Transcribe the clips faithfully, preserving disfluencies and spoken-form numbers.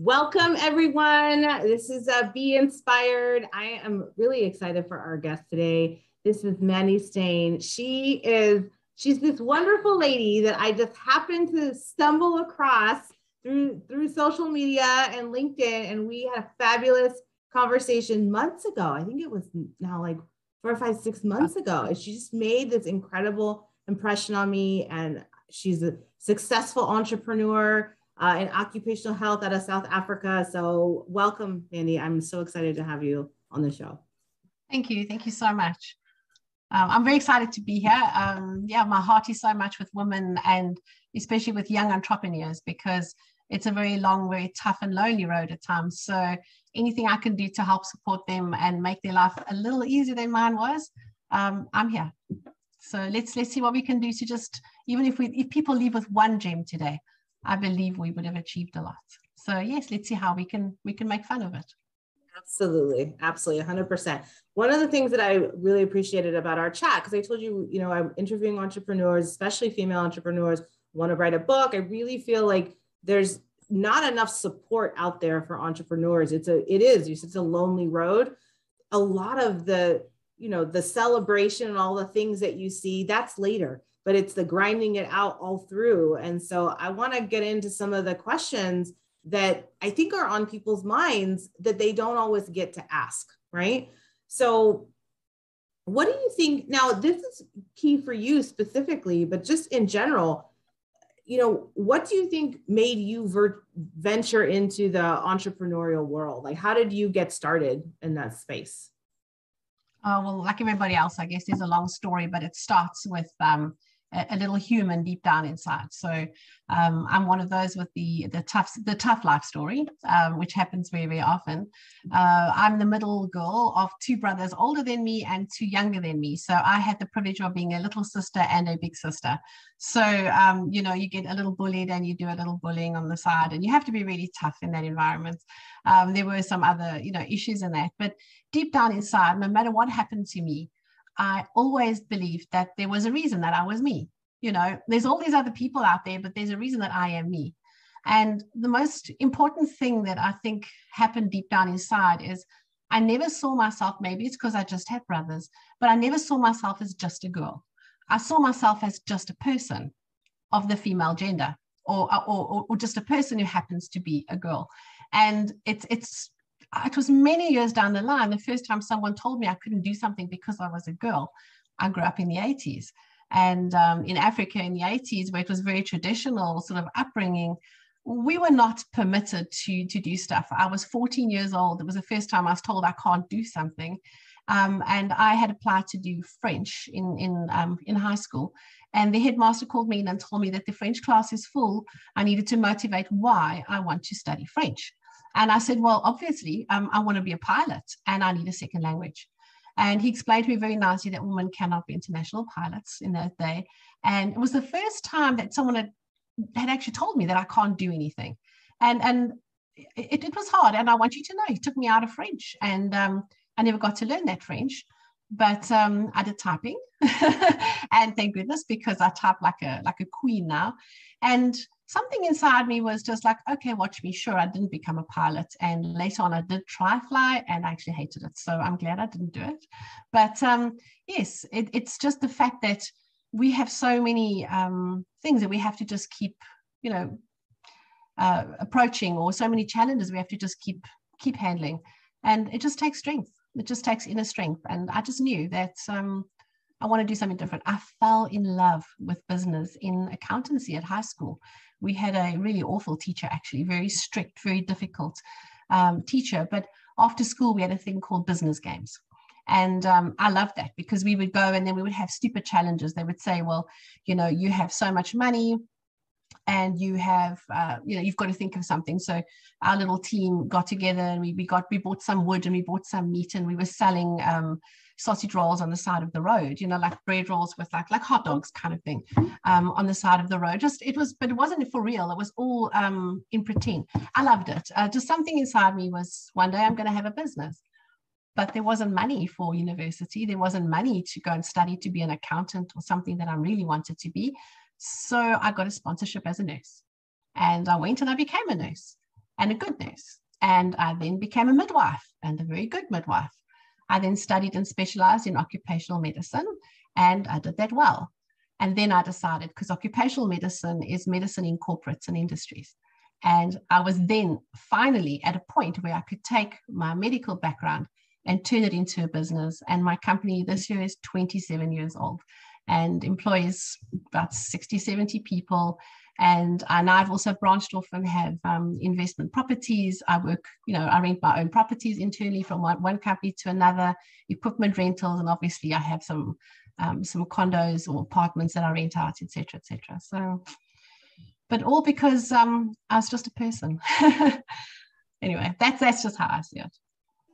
Welcome, everyone. This is uh, Be Inspired. I am really excited for our guest today. This is Manny Stain. She is, she's this wonderful lady that I just happened to stumble across through, through social media and LinkedIn. And we had a fabulous conversation months ago. I think it was now like four or five, six months ago. And she just made this incredible impression on me. And she's a successful entrepreneur uh, in occupational health out of South Africa. So welcome, Manny. I'm so excited to have you on the show. Thank you. Thank you so much. Um, I'm very excited to be here. Um, yeah, my heart is so much with women and especially with young entrepreneurs, because it's a very long, very tough and lonely road at times. So anything I can do to help support them and make their life a little easier than mine was, um, I'm here. So let's let's see what we can do to just, even if we if people leave with one gem today, I believe we would have achieved a lot. So yes, let's see how we can we can make fun of it. Absolutely. Absolutely. one hundred percent. One of the things that I really appreciated about our chat, because I told you, you know, I'm interviewing entrepreneurs, especially female entrepreneurs, want to write a book. I really feel like there's not enough support out there for entrepreneurs. It's a, it is, it's a lonely road. A lot of the, you know, the celebration and all the things that you see, that's later, but it's the grinding it out all through. And so I want to get into some of the questions that I think are on people's minds that they don't always get to ask, right? So what do you think, now this is key for you specifically, but just in general, you know, what do you think made you ver- venture into the entrepreneurial world? Like, how did you get started in that space? Oh, well, like everybody else, I guess there's a long story, but it starts with, um, a little human deep down inside. So um, I'm one of those with the the tough the tough life story, um, which happens very, very often. Uh, I'm the middle girl of two brothers older than me and two younger than me. So I had the privilege of being a little sister and a big sister. So, um, you know, you get a little bullied and you do a little bullying on the side, and you have to be really tough in that environment. Um, there were some other, you know, issues in that. But deep down inside, no matter what happened to me, I always believed that there was a reason that I was me. You know, there's all these other people out there, but there's a reason that I am me. And the most important thing that I think happened deep down inside is I never saw myself, maybe it's because I just had brothers, but I never saw myself as just a girl. I saw myself as just a person of the female gender, or, or, or just a person who happens to be a girl. And it's, it's, It was many years down the line, the first time someone told me I couldn't do something because I was a girl. I grew up in the eighties, and um, in Africa in the eighties, where it was very traditional sort of upbringing, we were not permitted to, to do stuff. I was fourteen years old. It was the first time I was told I can't do something. Um, and I had applied to do French in, in, um, in high school. And the headmaster called me in and told me that the French class is full. I needed to motivate why I want to study French. And I said, well, obviously, um, I want to be a pilot and I need a second language. And he explained to me very nicely that women cannot be international pilots in that day. And it was the first time that someone had, had actually told me that I can't do anything. And, and it, it was hard. And I want you to know, he took me out of French. And um, I never got to learn that French. But um, I did typing. And thank goodness, because I type like a, like a queen now. And something inside me was just like, okay, watch me. Sure, I didn't become a pilot. And later on, I did try fly and I actually hated it. So I'm glad I didn't do it. But um, yes, it, it's just the fact that we have so many um, things that we have to just keep, you know, uh, approaching, or so many challenges we have to just keep, keep handling. And it just takes strength. It just takes inner strength. And I just knew that um, I want to do something different. I fell in love with business in accountancy at high school. We had a really awful teacher, actually, very strict, very difficult um, teacher. But after school, we had a thing called business games. And um, I loved that, because we would go and then we would have stupid challenges. They would say, well, you know, you have so much money and you have, uh, you know, you've got to think of something. So our little team got together and we, we got, we bought some wood and we bought some meat, and we were selling um, sausage rolls on the side of the road, you know, like bread rolls with like, like hot dogs kind of thing um, on the side of the road. Just, it was, but it wasn't for real. It was all um, in pretend. I loved it. Uh, just something inside me was, one day I'm going to have a business. But there wasn't money for university. There wasn't money to go and study to be an accountant or something that I really wanted to be. So I got a sponsorship as a nurse, and I went and I became a nurse. and a good nurse. And I then became a midwife and a very good midwife. I then studied and specialized in occupational medicine, and I did that well. And then I decided, because occupational medicine is medicine in corporates and industries. And I was then finally at a point where I could take my medical background and turn it into a business. And my company this year is twenty-seven years old and employs about sixty, seventy people. And, and I've also branched off and have um, investment properties. I work, you know, I rent my own properties internally from one, one company to another, equipment rentals, and obviously I have some um, some condos or apartments that I rent out, et cetera, et cetera. So, but all because um, I was just a person. Anyway, that's, that's just how I see it.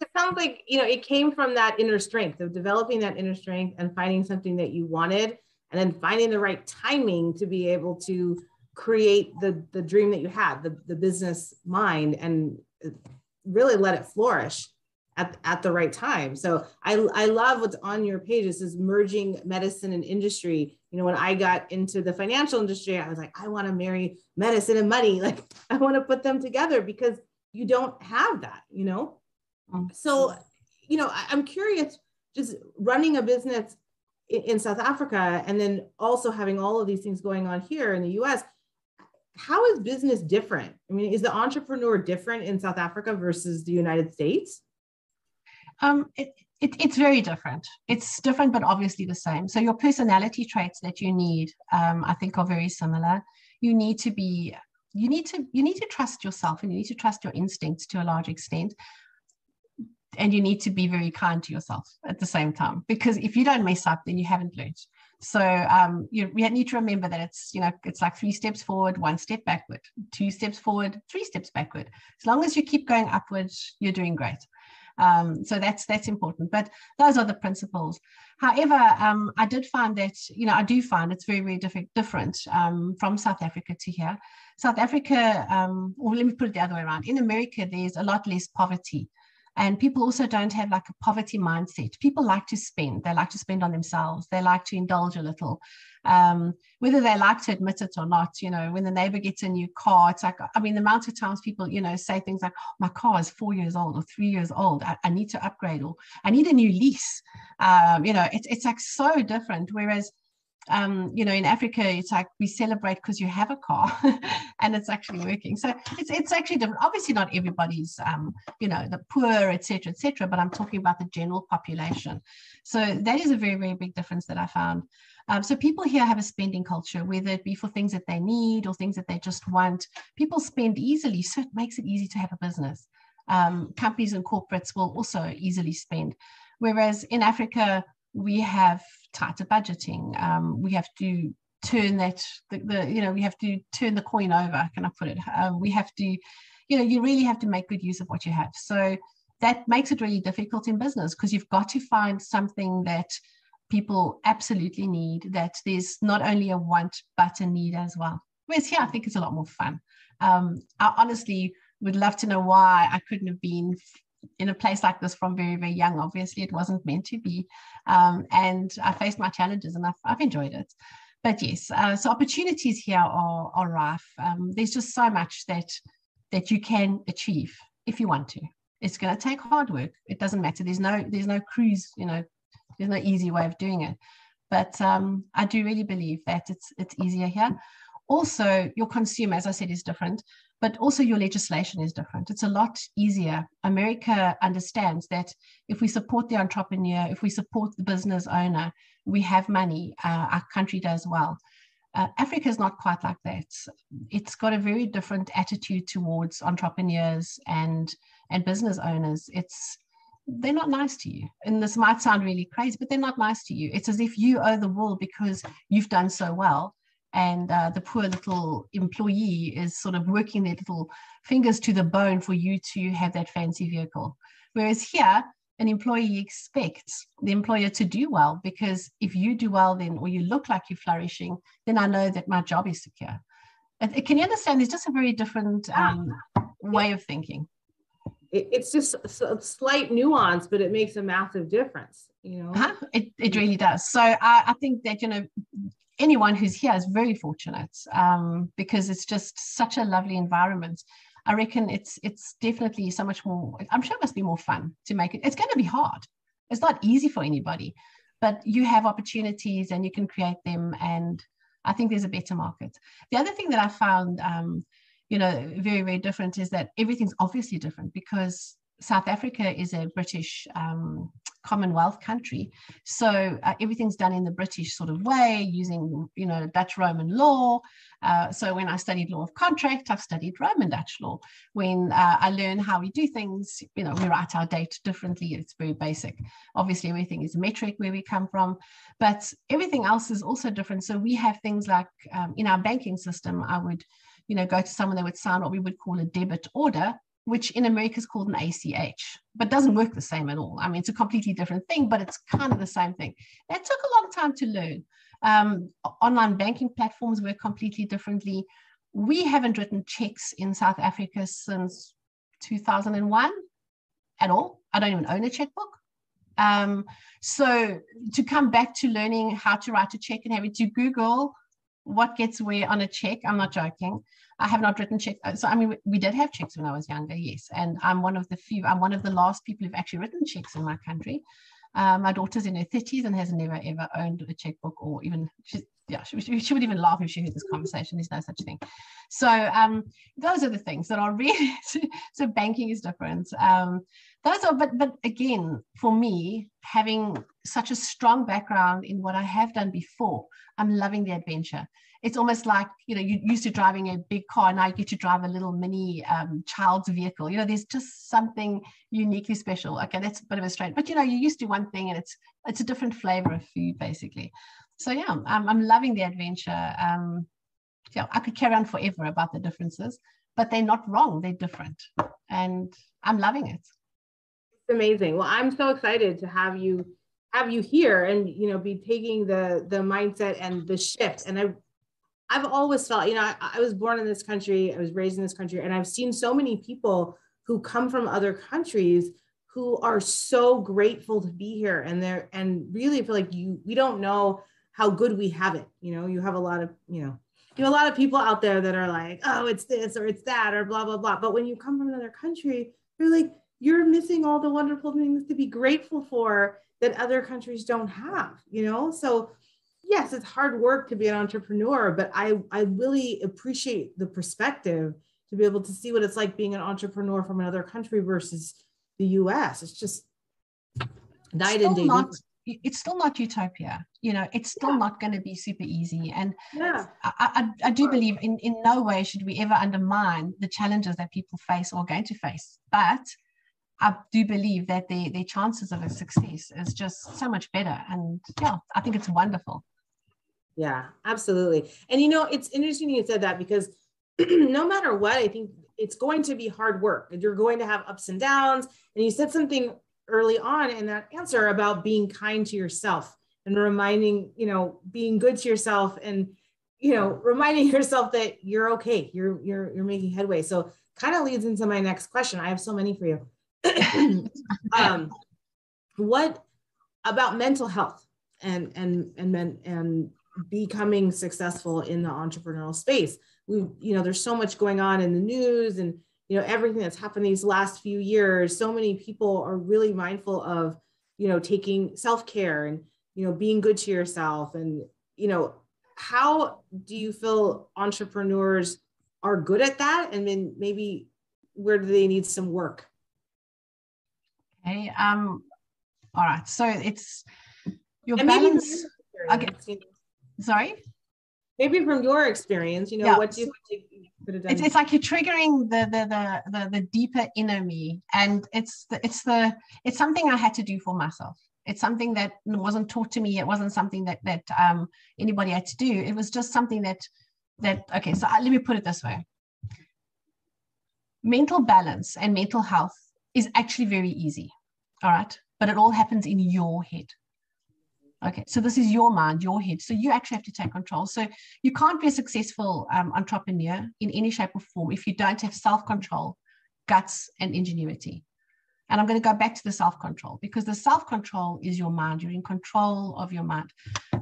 It sounds like, you know, it came from that inner strength of developing that inner strength and finding something that you wanted, and then finding the right timing to be able to create the, the dream that you had, the, the business mind, and really let it flourish at, at the right time. So I, I love what's on your page. This is merging medicine and industry. You know, when I got into the financial industry, I was like, I want to marry medicine and money. Like, I want to put them together, because you don't have that, you know? So, you know, I, I'm curious, just running a business in, in South Africa, and then also having all of these things going on here in the U S, how is business different? I mean, is the entrepreneur different in South Africa versus the United States? Um, it, it, it's very different. It's different, but obviously the same. So your personality traits that you need, um, I think, are very similar. You need to be, you need to, you need to trust yourself, and you need to trust your instincts to a large extent. And you need to be very kind to yourself at the same time, because if you don't mess up, then you haven't learned. So um, you, you need to remember that it's, you know, it's like three steps forward, one step backward, two steps forward, three steps backward. As long as you keep going upwards, you're doing great. Um, so that's, that's important, but those are the principles. However, um, I did find that, you know, I do find it's very, very diff different um, from South Africa to here. South Africa, um, or let me put it the other way around. In America, there's a lot less poverty. And people also don't have like a poverty mindset. People like to spend. They like to spend on themselves. They like to indulge a little. Um, whether they like to admit it or not, you know, when the neighbor gets a new car, it's like, I mean, the amount of times people, you know, say things like, my car is four years old or three years old. I, I need to upgrade, or I need a new lease. Um, you know, it's, it's like so different. Whereas, um, you know, in Africa, it's like we celebrate because you have a car and it's actually working. So it's, it's actually different. Obviously not everybody's, um, you know, the poor, et cetera, et cetera, but I'm talking about the general population. So that is a very, very big difference that I found. Um, so people here have a spending culture, whether it be for things that they need or things that they just want. People spend easily, so it makes it easy to have a business. Um, companies and corporates will also easily spend. Whereas in Africa, we have tighter budgeting. Um, we have to turn that, the, the, you know, we have to turn the coin over, can I put it? Uh, we have to, you know, you really have to make good use of what you have. So that makes it really difficult in business, because you've got to find something that people absolutely need, that there's not only a want, but a need as well. Whereas here, I think it's a lot more fun. Um, I honestly would love to know why I couldn't have been in a place like this from very, very young. Obviously, it wasn't meant to be. Um, and I faced my challenges, and I've, I've enjoyed it. But yes, uh, so opportunities here are, are rife. Um, there's just so much that, that you can achieve if you want to. It's going to take hard work. It doesn't matter. There's no, there's no cruise, you know, there's no easy way of doing it. But um, I do really believe that it's, it's easier here. Also, your consumer, as I said, is different, but also your legislation is different. It's a lot easier. America understands that if we support the entrepreneur, if we support the business owner, we have money. Uh, our country does well. Uh, Africa is not quite like that. It's got a very different attitude towards entrepreneurs and, and business owners. It's, they're not nice to you. And this might sound really crazy, but they're not nice to you. It's as if you owe the world because you've done so well. And uh, the poor little employee is sort of working their little fingers to the bone for you to have that fancy vehicle. Whereas here, an employee expects the employer to do well, because if you do well then, or you look like you're flourishing, then I know that my job is secure. Can you understand? It's just a very different um, way of thinking. It's just a slight nuance, but it makes a massive difference, you know? Uh-huh. It, it really does. So I, I think that, you know, anyone who's here is very fortunate um, because it's just such a lovely environment. I reckon it's it's definitely so much more, I'm sure it must be more fun to make it. It's going to be hard. It's not easy for anybody, but you have opportunities and you can create them. And I think there's a better market. The other thing that I found, um, you know, very, very different is that everything's obviously different because South Africa is a British um, Commonwealth country. So uh, everything's done in the British sort of way, using, you know, Dutch Roman law. Uh, so when I studied law of contract, I've studied Roman Dutch law. When uh, I learn how we do things, you know, we write our date differently. It's very basic. Obviously, everything is metric where we come from, but everything else is also different. So we have things like um, in our banking system, I would, you know, go to someone that would sign what we would call a debit order, which in America is called an A C H, but doesn't work the same at all. I mean, it's a completely different thing, but it's kind of the same thing. That took a long time to learn. Um, online banking platforms work completely differently. We haven't written checks in South Africa since two thousand one at all. I don't even own a checkbook. Um, so to come back to learning how to write a check and having to Google what gets where on a check, I'm not joking. I have not written checks. So, I mean, we did have checks when I was younger, yes. And I'm one of the few, I'm one of the last people who've actually written checks in my country. Um, my daughter's in her thirties and has never, ever owned a checkbook or even, she's, yeah, she, she would even laugh if she heard this conversation. There's no such thing. So um, those are the things that are really, so banking is different. Um, those are, but, but again, for me, having such a strong background in what I have done before, I'm loving the adventure. It's almost like, you know, you're used to driving a big car, now you get to drive a little mini um, child's vehicle. You know, there's just something uniquely special. Okay, that's a bit of a strain, but you know, you're used to one thing and it's it's a different flavor of food, basically. So yeah, I'm, I'm loving the adventure. Um, yeah, I could carry on forever about the differences, but they're not wrong, they're different. And I'm loving it. It's amazing. Well, I'm so excited to have you have you here and, you know, be taking the the mindset and the shift. And I I've always felt, you know, I, I was born in this country, I was raised in this country, and I've seen so many people who come from other countries who are so grateful to be here, and they're and really feel like you we don't know how good we have it. You know, you have a lot of, you know, you have a lot of people out there that are like, oh, it's this or it's that or blah, blah, blah. But when you come from another country, you're like, you're missing all the wonderful things to be grateful for that other countries don't have, you know? So yes, it's hard work to be an entrepreneur, but I, I really appreciate the perspective to be able to see what it's like being an entrepreneur from another country versus the U S. It's just night and day. Not, it's still not utopia. You know, it's still yeah. not going to be super easy. And yeah. I, I, I do believe in, in no way should we ever undermine the challenges that people face or are going to face. But I do believe that their, their chances of a success is just so much better. And yeah, I think it's wonderful. Yeah, absolutely. And you know, it's interesting you said that because no matter what, I think it's going to be hard work. You're going to have ups and downs. And you said something early on in that answer about being kind to yourself and reminding, you know, being good to yourself and, you know, reminding yourself that you're okay. You're, you're, you're making headway. So kind of leads into my next question. I have so many for you. um, what about mental health and, and, and men, and becoming successful in the entrepreneurial space? We, you know, there's so much going on in the news and, you know, everything that's happened these last few years. So many people are really mindful of, you know, taking self-care and, you know, being good to yourself. And, you know, how do you feel entrepreneurs are good at that? And then maybe where do they need some work? Okay. Um, all right. So it's your and balance. Okay. You know, sorry. Maybe from your experience, you know, yeah. what do you think you could have done? It's, it's like you're triggering the the the the, the deeper inner me, and it's the, it's the it's something I had to do for myself. It's something that wasn't taught to me. It wasn't something that that um anybody had to do. It was just something that that okay. So I, let me put it this way: mental balance and mental health is actually very easy, all right? But it all happens in your head. Okay, so this is your mind, your head. So you actually have to take control. So you can't be a successful um, entrepreneur in any shape or form if you don't have self-control, guts, and ingenuity. And I'm going to go back to the self-control because the self-control is your mind. You're in control of your mind.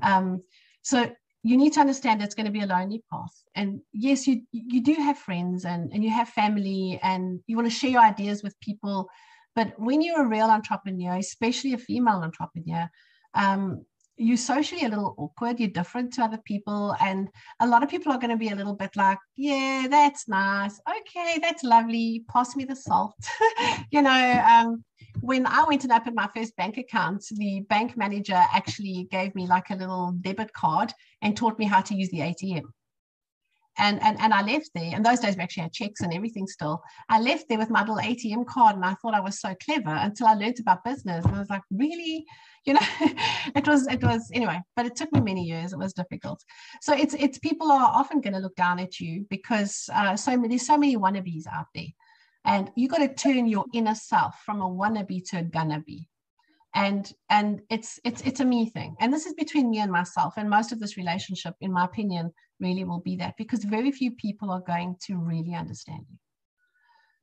Um, so you need to understand it's going to be a lonely path. And yes, you you do have friends and, and you have family and you want to share your ideas with people. But when you're a real entrepreneur, especially a female entrepreneur, um, you're socially a little awkward. You're different to other people. And a lot of people are going to be a little bit like, yeah, that's nice. Okay, that's lovely. Pass me the salt. you know, um, when I went and opened my first bank account, the bank manager actually gave me like a little debit card and taught me how to use the A T M. And, and, and I left there. And those days we actually had checks and everything still. I left there with my little A T M card and I thought I was so clever until I learned about business. And I was like, really? You know, it was, it was, anyway, but it took me many years. It was difficult. So it's, it's people are often going to look down at you because uh, so many, there's so many wannabes out there. And you got to turn your inner self from a wannabe to a gonna be. And, and it's, it's, it's a me thing. And this is between me and myself. And most of this relationship, in my opinion, really will be that, because very few people are going to really understand you.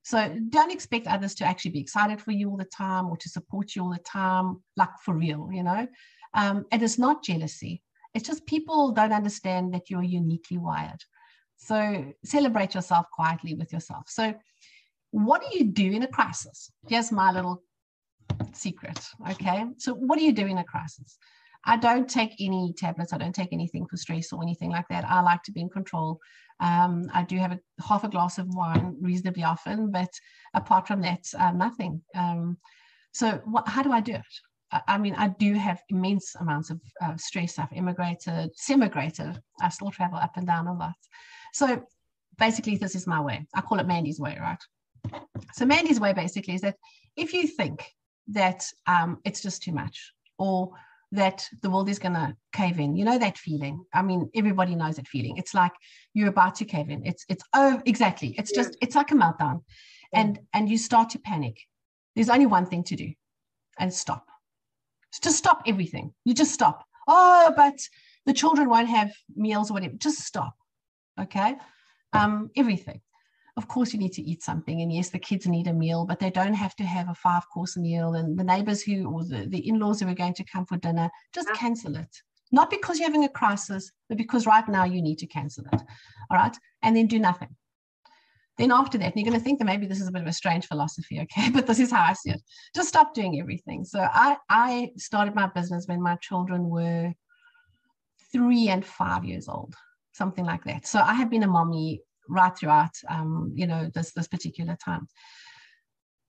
So don't expect others to actually be excited for you all the time or to support you all the time, like for real, you know. Um, and it's not jealousy. It's just people don't understand that you're uniquely wired. So celebrate yourself quietly with yourself. So what do you do in a crisis? Here's my little secret. Okay, so what do you do in a crisis? I don't take any tablets. I don't take anything for stress or anything like that. I like to be in control. Um, I do have a half a glass of wine reasonably often, but apart from that, uh, nothing. Um, so what, how do I do it? I, I mean, I do have immense amounts of uh, stress. I've immigrated, semigrated. I still travel up and down a lot. So basically, this is my way. I call it Mandy's way, right? So Mandy's way basically is that if you think that um, it's just too much, or that the world is going to cave in. You know that feeling. I mean, everybody knows that feeling. It's like you're about to cave in. It's, it's oh, exactly. It's just, it's like a meltdown. And, and you start to panic. There's only one thing to do, and stop. Just stop everything. You just stop. Oh, but the children won't have meals or whatever. Just stop. Okay. Um, everything. Of course, you need to eat something. And yes, the kids need a meal, but they don't have to have a five course meal. And the neighbors who, or the, the in-laws who are going to come for dinner, just cancel it. Not because you're having a crisis, but because right now you need to cancel it. All right. And then do nothing. Then after that, and you're going to think that maybe this is a bit of a strange philosophy. Okay. But this is how I see it. Just stop doing everything. So I, I started my business when my children were three and five years old, something like that. So I have been a mommy right throughout, um, you know, this, this particular time.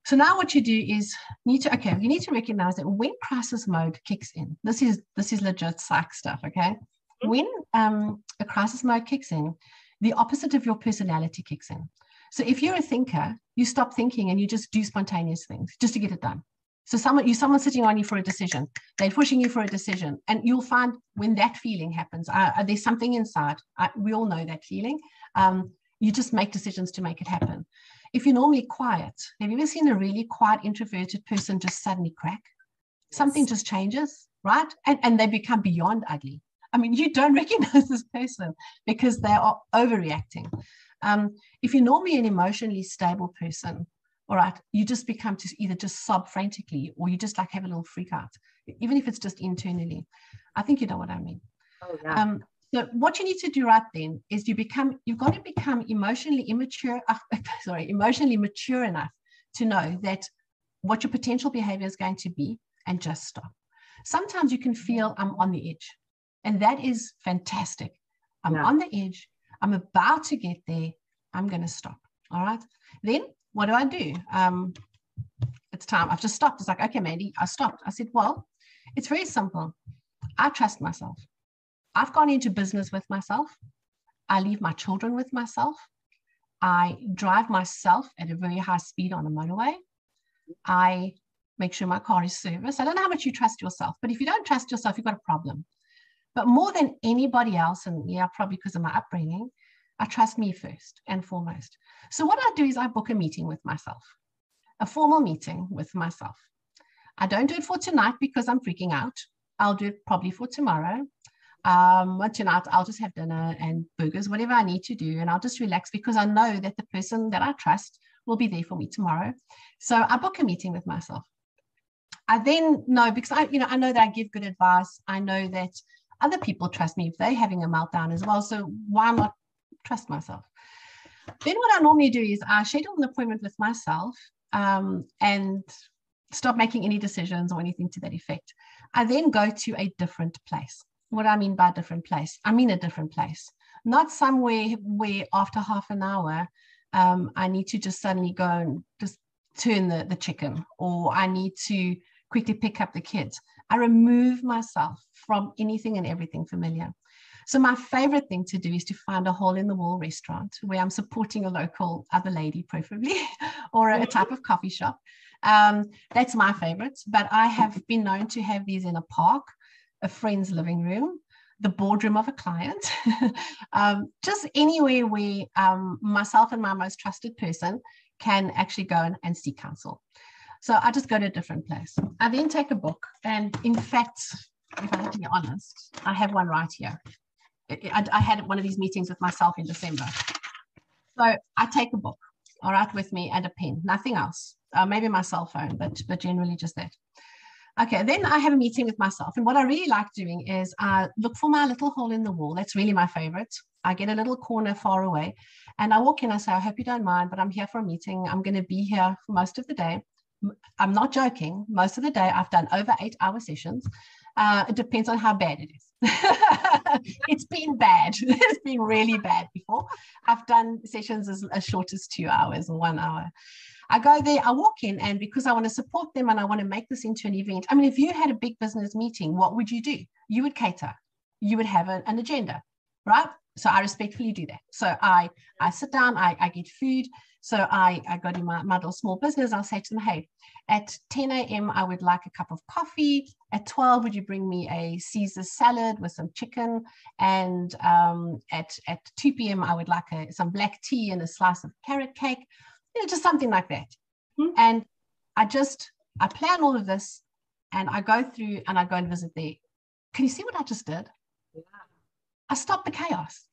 So now what you do is you need to, okay, you need to recognize that when crisis mode kicks in, this is, this is legit psych stuff, okay? When um, a crisis mode kicks in, the opposite of your personality kicks in. So if you're a thinker, you stop thinking and you just do spontaneous things just to get it done. So someone, you someone sitting on you for a decision, they're pushing you for a decision. And you'll find when that feeling happens, uh, there's something inside. I, we all know that feeling. Um, You just make decisions to make it happen. If you're normally quiet, have you ever seen a really quiet, introverted person just suddenly crack? Yes. Something just changes, right? And, and they become beyond ugly. I mean, you don't recognize this person because they are overreacting. Um, if you're normally an emotionally stable person, all right, you just become to either just sob frantically or you just like have a little freak out, even if it's just internally. I think you know what I mean. Oh, yeah. Um, So what you need to do right then is you become, you've got to become emotionally immature, uh, sorry, emotionally mature enough to know that what your potential behavior is going to be and just stop. Sometimes you can feel I'm on the edge, and that is fantastic. I'm yeah. on the edge. I'm about to get there. I'm going to stop. All right. Then what do I do? Um, it's time. I've just stopped. It's like, okay, Mandy, I stopped. I said, well, it's very simple. I trust myself. I've gone into business with myself. I leave my children with myself. I drive myself at a very high speed on a motorway. I make sure my car is serviced. I don't know how much you trust yourself, but if you don't trust yourself, you've got a problem. But more than anybody else, and yeah, probably because of my upbringing, I trust me first and foremost. So what I do is I book a meeting with myself, a formal meeting with myself. I don't do it for tonight because I'm freaking out. I'll do it probably for tomorrow. Um, but tonight I'll just have dinner and burgers, whatever I need to do, and I'll just relax because I know that the person that I trust will be there for me tomorrow. So I book a meeting with myself. I then know, because I, you know, I know that I give good advice. I know that other people trust me if they're having a meltdown as well. So why not trust myself? Then what I normally do is I schedule an appointment with myself um, and stop making any decisions or anything to that effect. I then go to a different place. What I mean by different place, I mean a different place. Not somewhere where after half an hour, um, I need to just suddenly go and just turn the, the chicken, or I need to quickly pick up the kids. I remove myself from anything and everything familiar. So my favorite thing to do is to find a hole in the wall restaurant where I'm supporting a local other lady, preferably, or a type of coffee shop. Um, that's my favorite, but I have been known to have these in a park, a friend's living room, the boardroom of a client, um, just anywhere where um, myself and my most trusted person can actually go and, and seek counsel. So I just go to a different place. I then take a book. And in fact, if I have to be honest, I have one right here. I, I had one of these meetings with myself in December. So I take a book, all right, with me and a pen, nothing else. Uh, maybe my cell phone, but, but generally just that. Okay, then I have a meeting with myself. And what I really like doing is I look for my little hole in the wall. That's really my favorite. I get a little corner far away and I walk in. I say, I hope you don't mind, but I'm here for a meeting. I'm going to be here for most of the day. I'm not joking. Most of the day, I've done over eight hour sessions. Uh, it depends on how bad it is. It's been bad. It's been really bad before. I've done sessions as, as short as two hours or one hour. I go there, I walk in, and because I want to support them and I want to make this into an event. I mean, if you had a big business meeting, what would you do? You would cater. You would have a, an agenda, right? So I respectfully do that. So I, I sit down, I, I get food. So I, I go to my, my little small business. I'll say to them, hey, at ten a m, I would like a cup of coffee. At twelve, would you bring me a Caesar salad with some chicken? And um, at, at two p m, I would like a, some black tea and a slice of carrot cake. You know, just something like that. Mm-hmm. And I just, I plan all of this and I go through and I go and visit there. Can you see what I just did? Yeah. I stopped the chaos.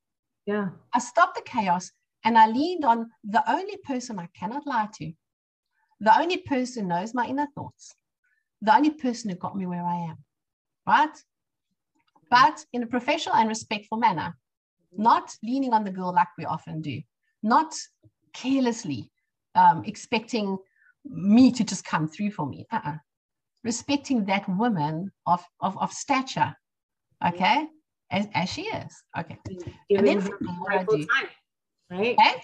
Yeah. I stopped the chaos and I leaned on the only person I cannot lie to, the only person who knows my inner thoughts, the only person who got me where I am, right? Mm-hmm. But in a professional and respectful manner, mm-hmm. not leaning on the girl like we often do, not carelessly, Um, expecting me to just come through for me. Uh-uh. Respecting that woman of, of, of stature, okay, as, as she is. Okay. Giving and then her me, rightful time, right? Okay?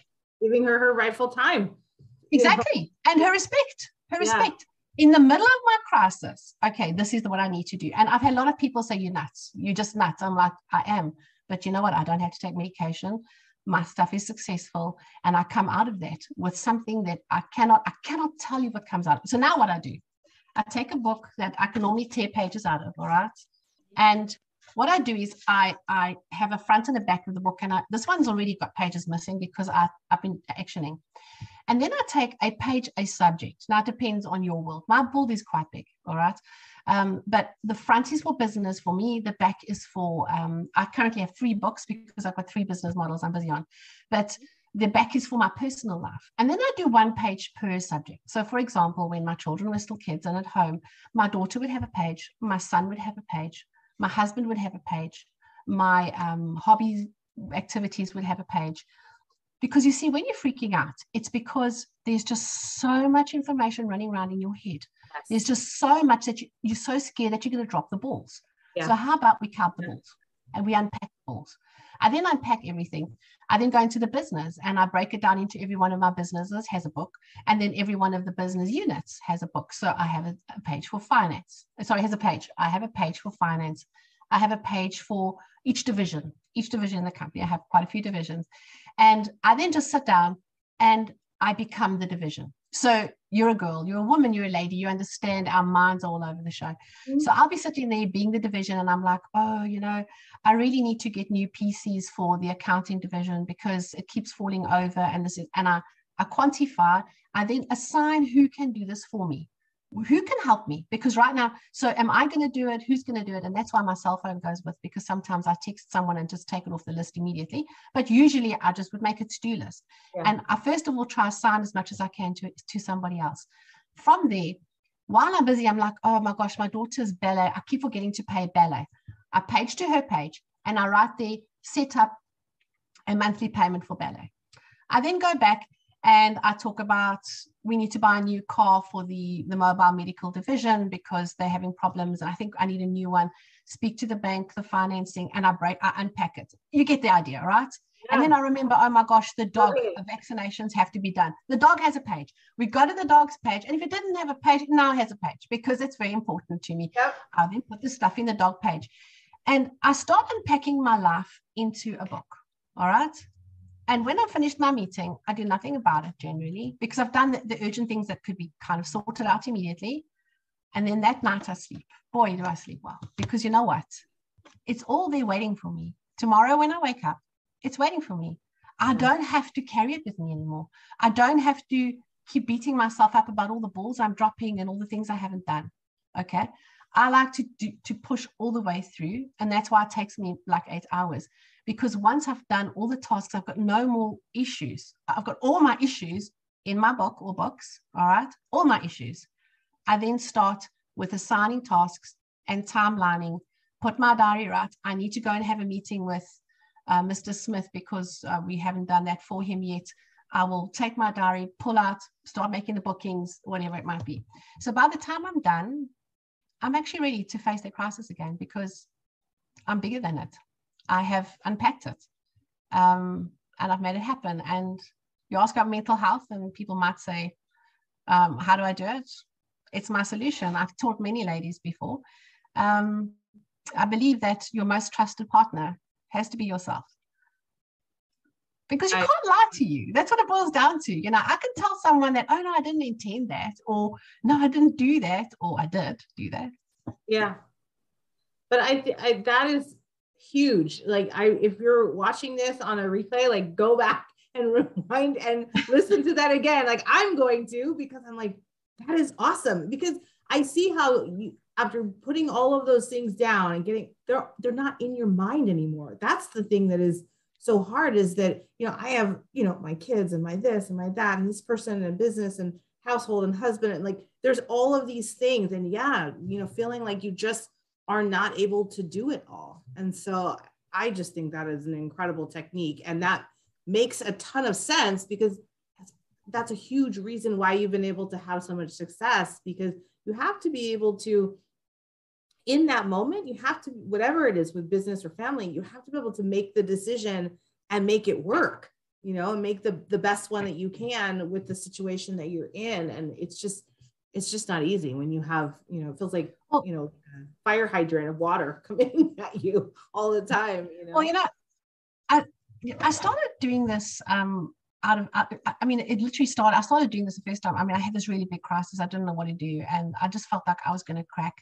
Giving her her rightful time. Exactly. And her respect, her yeah. respect. In the middle of my crisis, okay, this is what I need to do. And I've had a lot of people say, you're nuts. You're just nuts. I'm like, I am. But you know what? I don't have to take medication. My stuff is successful, and I come out of that with something that I cannot, I cannot tell you what comes out. So now what I do, I take a book that I can only tear pages out of, all right? And what I do is I, I have a front and a back of the book, and I, this one's already got pages missing because I, I've been actioning. And then I take a page, a subject. Now it depends on your world. My world is quite big, all right? Um, but the front is for business for me. The back is for, um, I currently have three books because I've got three business models I'm busy on. But the back is for my personal life. And then I do one page per subject. So for example, when my children were still kids and at home, my daughter would have a page, my son would have a page, my husband would have a page, my um, hobbies, activities would have a page. Because you see, when you're freaking out, it's because there's just so much information running around in your head. Yes. There's just so much that you, you're so scared that you're going to drop the balls. Yeah. So how about we count the yeah. balls and we unpack the balls? I then unpack everything. I then go into the business and I break it down into every one of my businesses has a book. And then every one of the business units has a book. So I have a, a page for finance. Sorry, has a page. I have a page for finance. I have a page for each division, each division in the company. I have quite a few divisions. And I then just sit down and I become the division. So you're a girl, you're a woman, you're a lady, you understand our minds all over the show. Mm-hmm. So I'll be sitting there being the division and I'm like, oh, you know, I really need to get new P Cs for the accounting division because it keeps falling over. And this is, and I, I quantify, I then assign who can do this for me. Who can help me? Because right now, so am I going to do it? Who's going to do it? And that's why my cell phone goes with, because sometimes I text someone and just take it off the list immediately. But usually I just would make a to-do list. Yeah. And I first of all try to assign as much as I can to, to somebody else. From there, while I'm busy, I'm like, oh my gosh, my daughter's ballet. I keep forgetting to pay ballet. I page to her page, and I write there, set up a monthly payment for ballet. I then go back and I talk about, we need to buy a new car for the, the mobile medical division because they're having problems. And I think I need a new one. Speak to the bank, the financing, and I break, I unpack it. You get the idea, right? Yeah. And then I remember, oh my gosh, the dog, really? The vaccinations have to be done. The dog has a page. We go to the dog's page. And if it didn't have a page, it now has a page because it's very important to me. Yep. I then put the stuff in the dog page. And I start unpacking my life into a book. All right. And when I finished my meeting, I do nothing about it generally because I've done the, the urgent things that could be kind of sorted out immediately. And then that night I sleep. Boy, do I sleep well, because you know what? It's all there waiting for me. Tomorrow when I wake up, it's waiting for me. I don't have to carry it with me anymore. I don't have to keep beating myself up about all the balls I'm dropping and all the things I haven't done. Okay. I like to do, to push all the way through. And that's why it takes me like eight hours. Because once I've done all the tasks, I've got no more issues. I've got all my issues in my book or books, all right? All my issues. I then start with assigning tasks and timelining, put my diary right. I need to go and have a meeting with uh, Mister Smith because uh, we haven't done that for him yet. I will take my diary, pull out, start making the bookings, whatever it might be. So by the time I'm done, I'm actually ready to face the crisis again because I'm bigger than it. I have unpacked it um, and I've made it happen. And you ask about mental health and people might say, um, how do I do it? It's my solution. I've taught many ladies before. Um, I believe that your most trusted partner has to be yourself because you I, can't lie to you. That's what it boils down to. You know, I can tell someone that, oh no, I didn't intend that, or no, I didn't do that, or I did do that. Yeah. But I, th- I that is, huge. Like I, if you're watching this on a replay, like go back and rewind and listen to that again. Like I'm going to, because I'm like, that is awesome. Because I see how you, after putting all of those things down and getting, they're, they're not in your mind anymore. That's the thing that is so hard, is that, you know, I have, you know, my kids and my this and my that, and this person and business and household and husband. And like, there's all of these things. And yeah, you know, feeling like you just are not able to do it all. And so I just think that is an incredible technique. And that makes a ton of sense, because that's a huge reason why you've been able to have so much success, because you have to be able to, in that moment, you have to, whatever it is with business or family, you have to be able to make the decision and make it work, you know, and make the, the best one that you can with the situation that you're in. And it's just, it's just not easy when you have, you know, it feels like, well, you know, fire hydrant of water coming at you all the time. You know? Well, you know, I I started doing this um, out of, I, I mean, it literally started, I started doing this the first time. I mean, I had this really big crisis. I didn't know what to do. And I just felt like I was going to crack.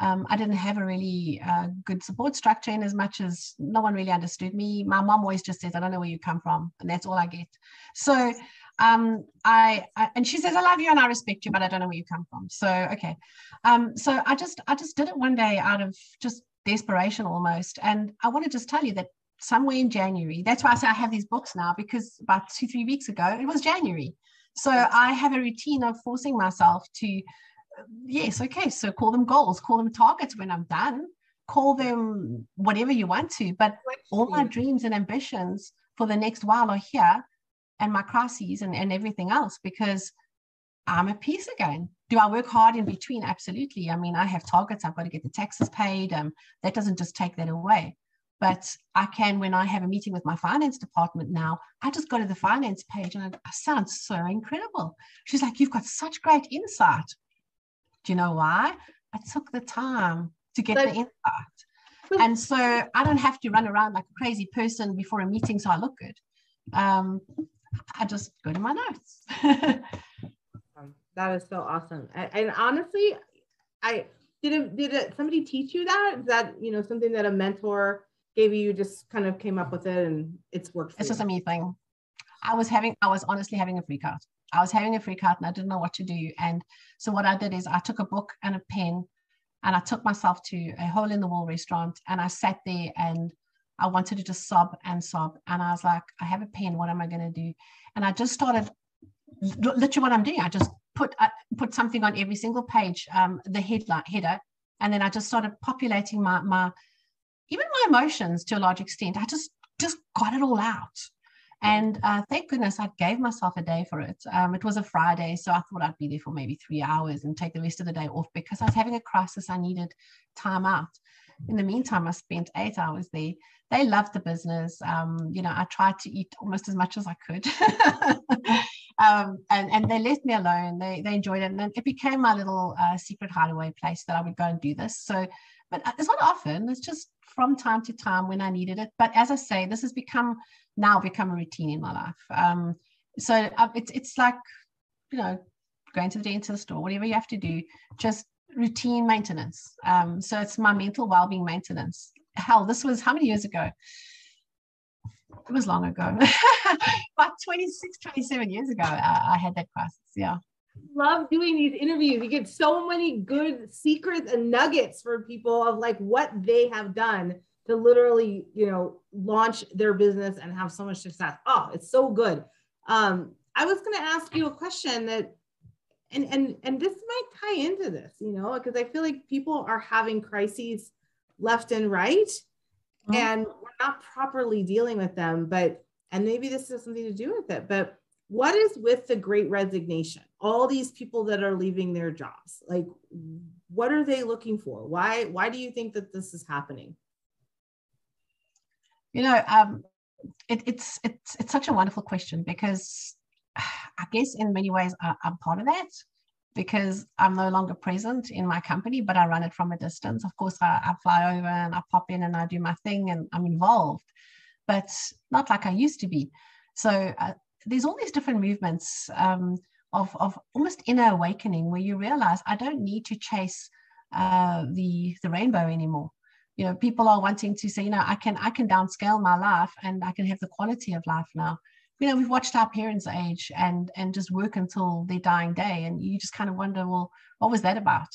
Um, I didn't have a really uh, good support structure, in as much as no one really understood me. My mom always just says, I don't know where you come from. And that's all I get. So um, I, I, and she says, I love you and I respect you, but I don't know where you come from. So, okay. Um, so I just, I just did it one day out of just desperation almost. And I want to just tell you that somewhere in January, that's why I say I have these books now, because about two, three weeks ago, it was January. So I have a routine of forcing myself to, yes, okay, so call them goals, call them targets when I'm done, call them whatever you want to, but all my dreams and ambitions for the next while are here, and my crises and, and everything else, because I'm at peace again. Do I work hard in between? Absolutely. I mean, I have targets. I've got to get the taxes paid. Um, that doesn't just take that away. But I can, when I have a meeting with my finance department now, I just go to the finance page and I, I sound so incredible. She's like, you've got such great insight. Do you know why? I took the time to get the insight. And so I don't have to run around like a crazy person before a meeting so I look good. Um, I just go to my notes. That is so awesome. And, and honestly, I did it, did it, somebody teach you that? That, you know, something that a mentor gave you, you just kind of came up with it and it's worked for you? It's just a me thing. I was having, I was honestly having a freak out. I was having a freak out and I didn't know what to do. And so what I did is I took a book and a pen and I took myself to a hole in the wall restaurant and I sat there and I wanted to just sob and sob. And I was like, I have a pen. What am I going to do? And I just started literally what I'm doing. I just put, I put something on every single page, um, the headline header. And then I just started populating my, my, even my emotions to a large extent, I just just got it all out. And uh, thank goodness I gave myself a day for it. Um, it was a Friday, so I thought I'd be there for maybe three hours and take the rest of the day off because I was having a crisis. I needed time out. In the meantime, I spent eight hours there. They loved the business. Um, you know, I tried to eat almost as much as I could. um, and, and they left me alone. They, they enjoyed it. And then it became my little uh, secret hideaway place that I would go and do this. So, but it's not often. It's just from time to time when I needed it. But as I say, this has become now become a routine in my life. Um, so I, it's it's like, you know, going to the dentist store, whatever you have to do, just routine maintenance. Um, so it's my mental well-being maintenance. Hell, this was how many years ago? It was long ago. About twenty-six, twenty-seven years ago, I, I had that crisis. Yeah. Love doing these interviews. You get so many good secrets and nuggets for people of like what they have done to literally, you know, launch their business and have so much success. Oh, it's so good. Um, I was going to ask you a question that, and, and, and this might tie into this, you know, because I feel like people are having crises left and right, mm-hmm. and we're not properly dealing with them, but, and maybe this has something to do with it, but what is with the Great Resignation? All these people that are leaving their jobs, like, what are they looking for? Why, why do you think that this is happening? You know, um, it, it's, it's, it's such a wonderful question because I guess in many ways I, I'm part of that because I'm no longer present in my company, but I run it from a distance. Of course, I, I fly over and I pop in and I do my thing and I'm involved, but not like I used to be. So uh, there's all these different movements um, of, of almost inner awakening where you realize I don't need to chase uh, the, the rainbow anymore. You know, people are wanting to say, you know, I can, I can downscale my life and I can have the quality of life now. You know, we've watched our parents age and, and just work until their dying day. And you just kind of wonder, well, what was that about?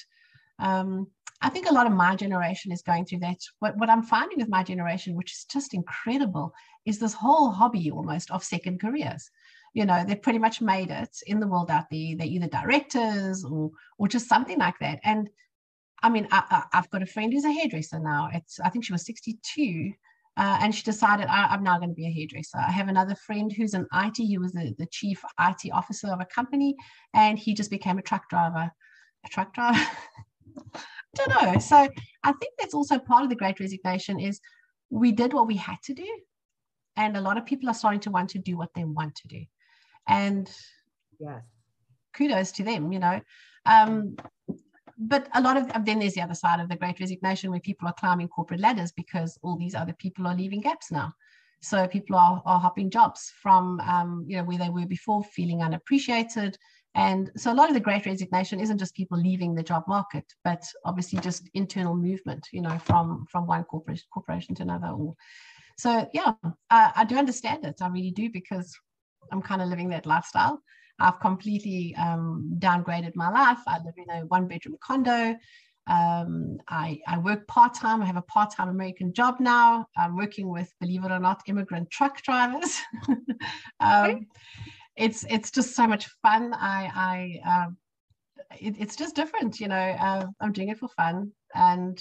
Um, I think a lot of my generation is going through that. What, what I'm finding with my generation, which is just incredible, is this whole hobby almost of second careers. You know, they've pretty much made it in the world out there. They're either directors or, or just something like that. And I mean, I, I've got a friend who's a hairdresser now. It's, I think she was sixty-two, uh, and she decided I, I'm now going to be a hairdresser. I have another friend who's an I T. He was the, the chief I T officer of a company, and he just became a truck driver. A truck driver? I don't know. So I think that's also part of the Great Resignation is we did what we had to do, and a lot of people are starting to want to do what they want to do. And yes, kudos to them, you know. Um, But a lot of then there's the other side of the Great Resignation where people are climbing corporate ladders because all these other people are leaving gaps now. So people are, are hopping jobs from, um, you know, where they were before, feeling unappreciated. And so a lot of the Great Resignation isn't just people leaving the job market, but obviously just internal movement, you know, from, from one corporate corporation to another. Or, so, yeah, I, I do understand it. I really do, because I'm kind of living that lifestyle. I've completely um, downgraded my life. I live in a one-bedroom condo. Um, I, I work part-time. I have a part-time American job now. I'm working with, believe it or not, immigrant truck drivers. um, it's it's just so much fun. I, I um, it, it's just different, you know. Uh, I'm doing it for fun, and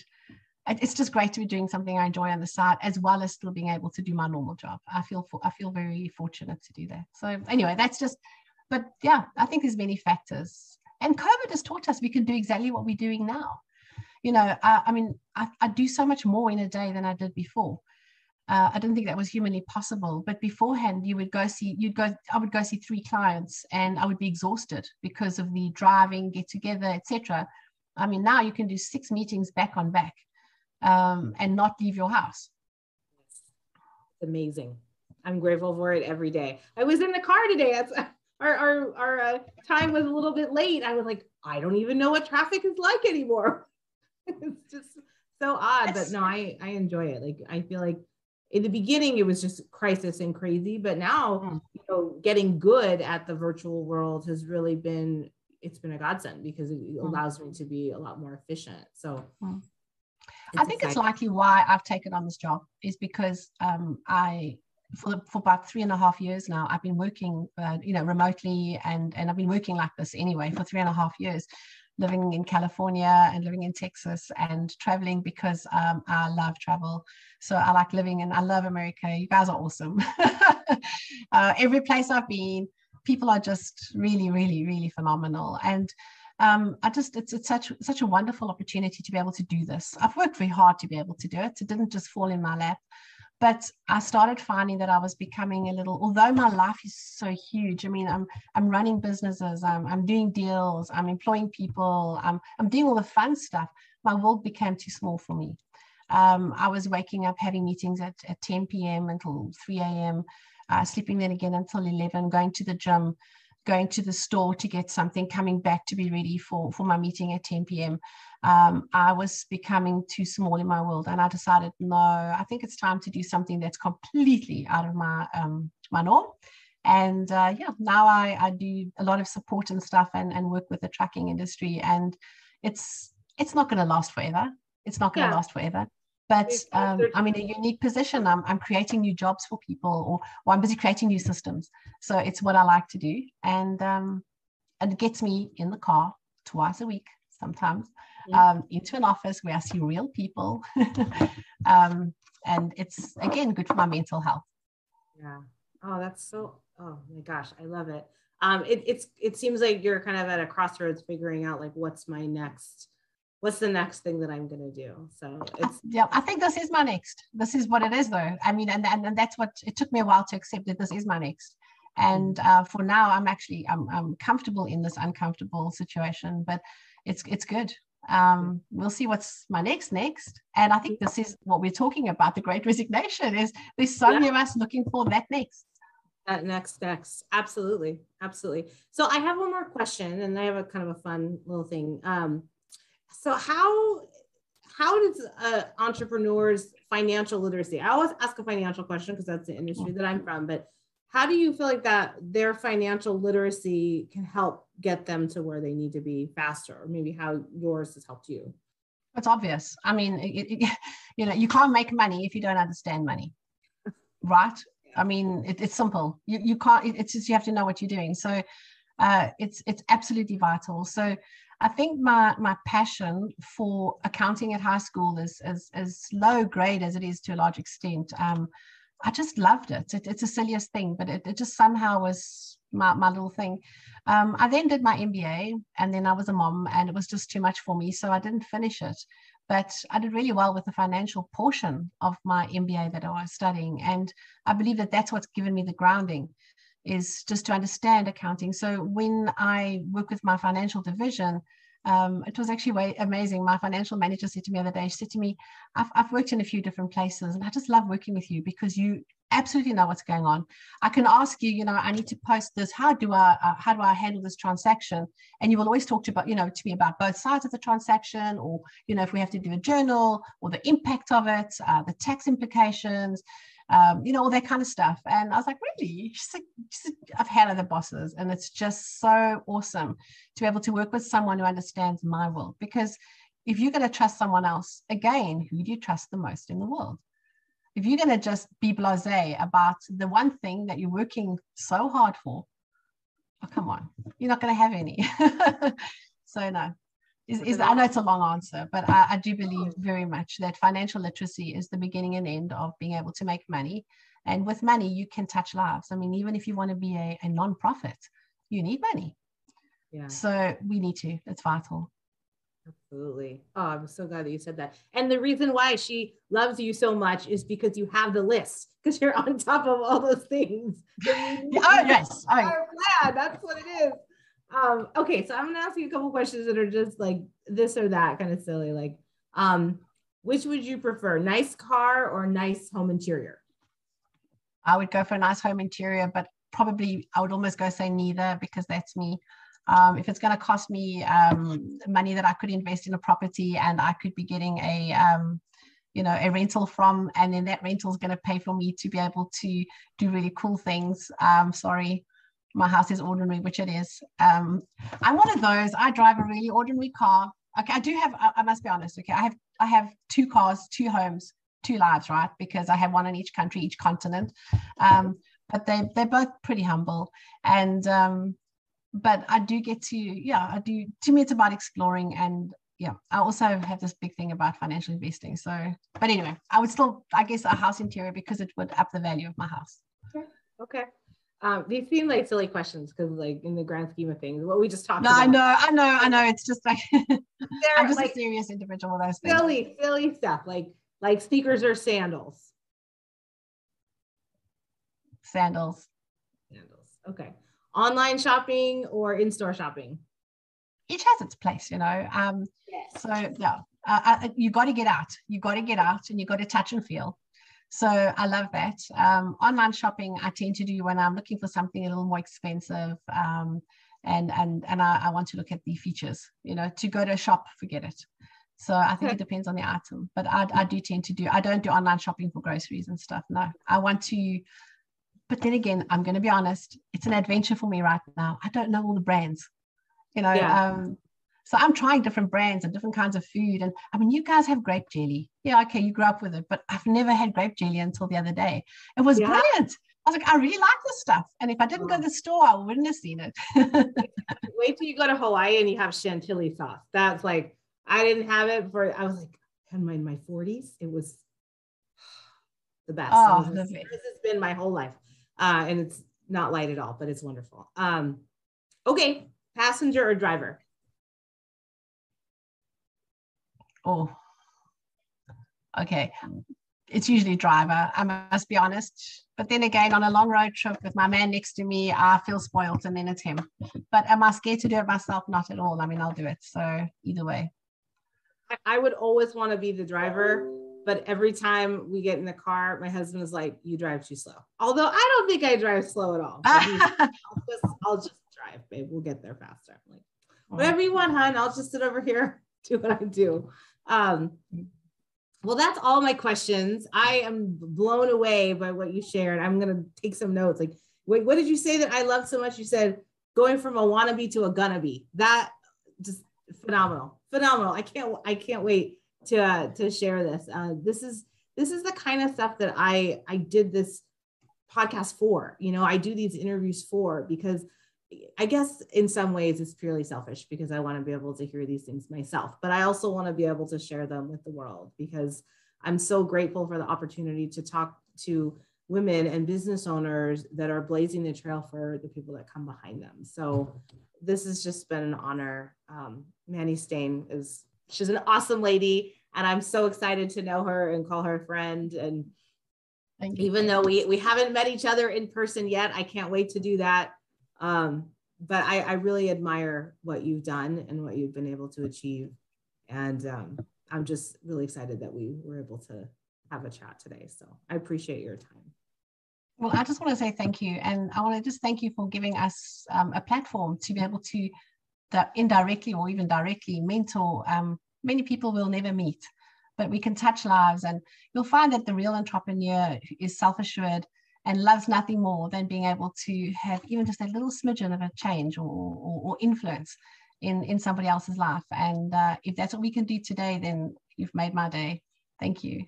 it, it's just great to be doing something I enjoy on the side, as well as still being able to do my normal job. I feel for, I feel very fortunate to do that. So anyway, that's just. But yeah, I think there's many factors. And COVID has taught us we can do exactly what we're doing now. You know, I, I mean, I, I do so much more in a day than I did before. Uh, I didn't think that was humanly possible. But beforehand, you would go see, you'd go, I would go see three clients and I would be exhausted because of the driving, get together, et cetera. I mean, now you can do six meetings back on back um, and not leave your house. Amazing. I'm grateful for it every day. I was in the car today. That's Our, our, our uh, time was a little bit late. I was like, I don't even know what traffic is like anymore. It's just so odd, but no, I, I enjoy it. Like, I feel like in the beginning, it was just crisis and crazy, but now, you know, getting good at the virtual world has really been, it's been a godsend because it allows me to be a lot more efficient. So I think exciting. It's likely why I've taken on this job is because um, I, For, for about three and a half years now, I've been working, uh, you know, remotely, and, and I've been working like this anyway for three and a half years. living in California and living in Texas and traveling, because um, I love travel. So I like living and I love America. You guys are awesome. uh, every place I've been, people are just really, really, really phenomenal. And um, I just, it's, it's such, such a wonderful opportunity to be able to do this. I've worked very hard to be able to do it. It didn't just fall in my lap. But I started finding that I was becoming a little, although my life is so huge. I mean, I'm I'm running businesses, I'm, I'm doing deals, I'm employing people, I'm, I'm doing all the fun stuff. My world became too small for me. Um, I was waking up, having meetings at, at ten p m until three a m, uh, sleeping then again until eleven, going to the gym, going to the store to get something, coming back to be ready for, for my meeting at ten p m Um, I was becoming too small in my world, and I decided, no, I think it's time to do something that's completely out of my, um, my norm. And uh, yeah, now I, I do a lot of support and stuff, and, and work with the trucking industry, and it's, it's not going to last forever. It's not going to yeah. last forever. But um, I'm in a unique position. I'm, I'm creating new jobs for people, or, or I'm busy creating new systems. So it's what I like to do. And, um, and it gets me in the car twice a week sometimes, um, into an office where I see real people. um, and it's, again, good for my mental health. Yeah. Oh, that's so, oh my gosh, I love it. Um, it, it's, it seems like you're kind of at a crossroads figuring out, like, what's my next what's the next thing that I'm going to do? So it's, yeah, I think this is my next, this is what it is though. I mean, and, and, and that's what, it took me a while to accept that this is my next. And uh, for now, I'm actually, I'm, I'm comfortable in this uncomfortable situation, but it's, it's good. Um, we'll see what's my next next. And I think this is what we're talking about. The great resignation is there's so many yeah. of us looking for that next. That next, next. Absolutely. Absolutely. So I have one more question, and I have a kind of a fun little thing. Um, So how how does uh, entrepreneurs' financial literacy? I always ask a financial question because that's the industry that I'm from. But how do you feel like that their financial literacy can help get them to where they need to be faster, or maybe how yours has helped you? It's obvious. I mean, it, it, you know, you can't make money if you don't understand money, right? I mean, it, it's simple. You you can't. It, it's just you have to know what you're doing. So uh, it's it's absolutely vital. So. I think my, my passion for accounting at high school is as low grade as it is to a large extent. Um, I just loved it. it. It's the silliest thing, but it, it just somehow was my, my little thing. Um, I then did my M B A, and then I was a mom, and it was just too much for me, so I didn't finish it. But I did really well with the financial portion of my M B A that I was studying, and I believe that that's what's given me the grounding, is just to understand accounting. So when I work with my financial division, um, it was actually way amazing. My financial manager said to me the other day, she said to me, I've, I've worked in a few different places, and I just love working with you because you absolutely know what's going on. I can ask you, you know, I need to post this. How do I, uh, how do I handle this transaction? And you will always talk to, about, you know, to me about both sides of the transaction, or, you know, if we have to do a journal, or the impact of it, uh, the tax implications, Um, you know, all that kind of stuff. And I was like, really? She's like, she's like, I've had other bosses, and it's just so awesome to be able to work with someone who understands my world. Because if you're going to trust someone else, again, who do you trust the most in the world? If you're going to just be blasé about the one thing that you're working so hard for, oh, come on, you're not going to have any. So no. Is, is, I know it's a long answer, but I, I do believe very much that financial literacy is the beginning and end of being able to make money. And with money, you can touch lives. I mean, even if you want to be a, a nonprofit, you need money. Yeah. So we need to. It's vital. Absolutely. Oh, I'm so glad that you said that. And the reason why she loves you so much is because you have the list, because you're on top of all those things. Oh, yes. I'm glad. That's what it is. Um, okay, so I'm gonna ask you a couple questions that are just like this or that, kind of silly. Like, um, which would you prefer, nice car or nice home interior? I would go for a nice home interior, but probably I would almost go say neither, because that's me. Um, if it's gonna cost me um, money that I could invest in a property, and I could be getting a, um, you know, a rental from, and then that rental is gonna pay for me to be able to do really cool things. Um, sorry. My house is ordinary, which it is. Um, I'm one of those. I drive a really ordinary car. Okay, I do have. I, I must be honest. Okay, I have. I have two cars, two homes, two lives, right? Because I have one in each country, each continent. Um, but they they're both pretty humble. And um, but I do get to, yeah, I do, to me, it's about exploring. And yeah, I also have this big thing about financial investing. So, but anyway, I would still, I guess, a house interior, because it would up the value of my house. Okay. Okay. Um, these seem like silly questions because, like, in the grand scheme of things, what we just talked no, about. I know, I know, I know. It's just like, I'm just like, a serious individual. Those things. Silly, silly stuff. Like, like sneakers or sandals. Sandals. Sandals. Okay. Online shopping or in-store shopping? Each has its place, you know. Um, yes. So yeah, uh, I, you got to get out. You got to get out, and you got to touch and feel. So I love that. Um, online shopping, I tend to do when I'm looking for something a little more expensive, um, and and and I, I want to look at the features. You know, to go to a shop, forget it. So I think okay. It depends on the item, but I I do tend to do. I don't do online shopping for groceries and stuff. No, I want to. But then again, I'm going to be honest, it's an adventure for me right now. I don't know all the brands, you know. Yeah. Um, so I'm trying different brands and different kinds of food. And I mean, you guys have grape jelly. Yeah, okay, you grew up with it, but I've never had grape jelly until the other day. It was yeah. brilliant. I was like, I really like this stuff. And if I didn't go to the store, I wouldn't have seen it. Wait till you go to Hawaii and you have chantilly sauce. That's like, I didn't have it for, I was like, in my, in my forties, it was the best. Oh, was, lovely. This has been my whole life. Uh, and it's not light at all, but it's wonderful. Um, okay, passenger or driver? Oh, okay. It's usually driver, I must be honest. But then again, on a long road trip with my man next to me, I feel spoiled, and then it's him. But am I scared to do it myself? Not at all. I mean, I'll do it. So either way. I would always want to be the driver. But every time we get in the car, my husband is like, you drive too slow. Although I don't think I drive slow at all. I'll, just, I'll just drive, babe. We'll get there faster. I'm like, whatever you want, hon. I'll just sit over here, do what I do. Um, well, that's all my questions. I am blown away by what you shared. I'm going to take some notes. Like, wait, what did you say that I loved so much? You said going from a wannabe to a gonna be. That just phenomenal. Phenomenal. I can't, I can't wait to uh, to share this. Uh, this is this is the kind of stuff that I I did this podcast for. You know, I do these interviews for, because I guess in some ways it's purely selfish, because I want to be able to hear these things myself, but I also want to be able to share them with the world, because I'm so grateful for the opportunity to talk to women and business owners that are blazing the trail for the people that come behind them. So this has just been an honor. Um, Manny Stain is. She's an awesome lady, and I'm so excited to know her and call her a friend. And even though we, we haven't met each other in person yet, I can't wait to do that. Um, but I, I really admire what you've done and what you've been able to achieve. And um, I'm just really excited that we were able to have a chat today. So I appreciate your time. Well, I just want to say thank you. And I want to just thank you for giving us um, a platform to be able to that indirectly or even directly mentor um, many people we'll never meet, but we can touch lives. And you'll find that the real entrepreneur is self-assured and loves nothing more than being able to have even just a little smidgen of a change or, or, or influence in, in somebody else's life. And uh, if that's what we can do today, then you've made my day. Thank you.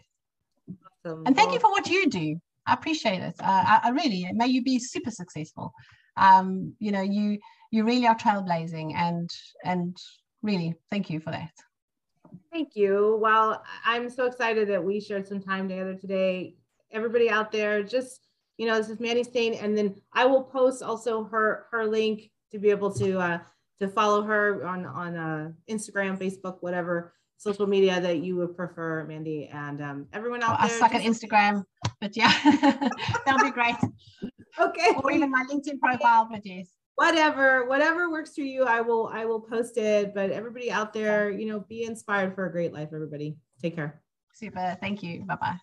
Awesome. And thank you for what you do. I appreciate it. Uh, I, I really, may you be super successful. Um, you know, you, you really are trailblazing, and, and really thank you for that. Thank you. Well, I'm so excited that we shared some time together today. Everybody out there, just, you know, this is Manny Stain, and then I will post also her, her link to be able to, uh, to follow her on, on, uh, Instagram, Facebook, whatever social media that you would prefer, Mandy, and, um, everyone out oh, there. I suck at Instagram, but yeah, that'll be great. Okay. Or even my LinkedIn profile, but yes. Whatever, whatever works for you, I will, I will post it. But everybody out there, you know, be inspired for a great life, everybody. Take care. Super. Thank you. Bye-bye.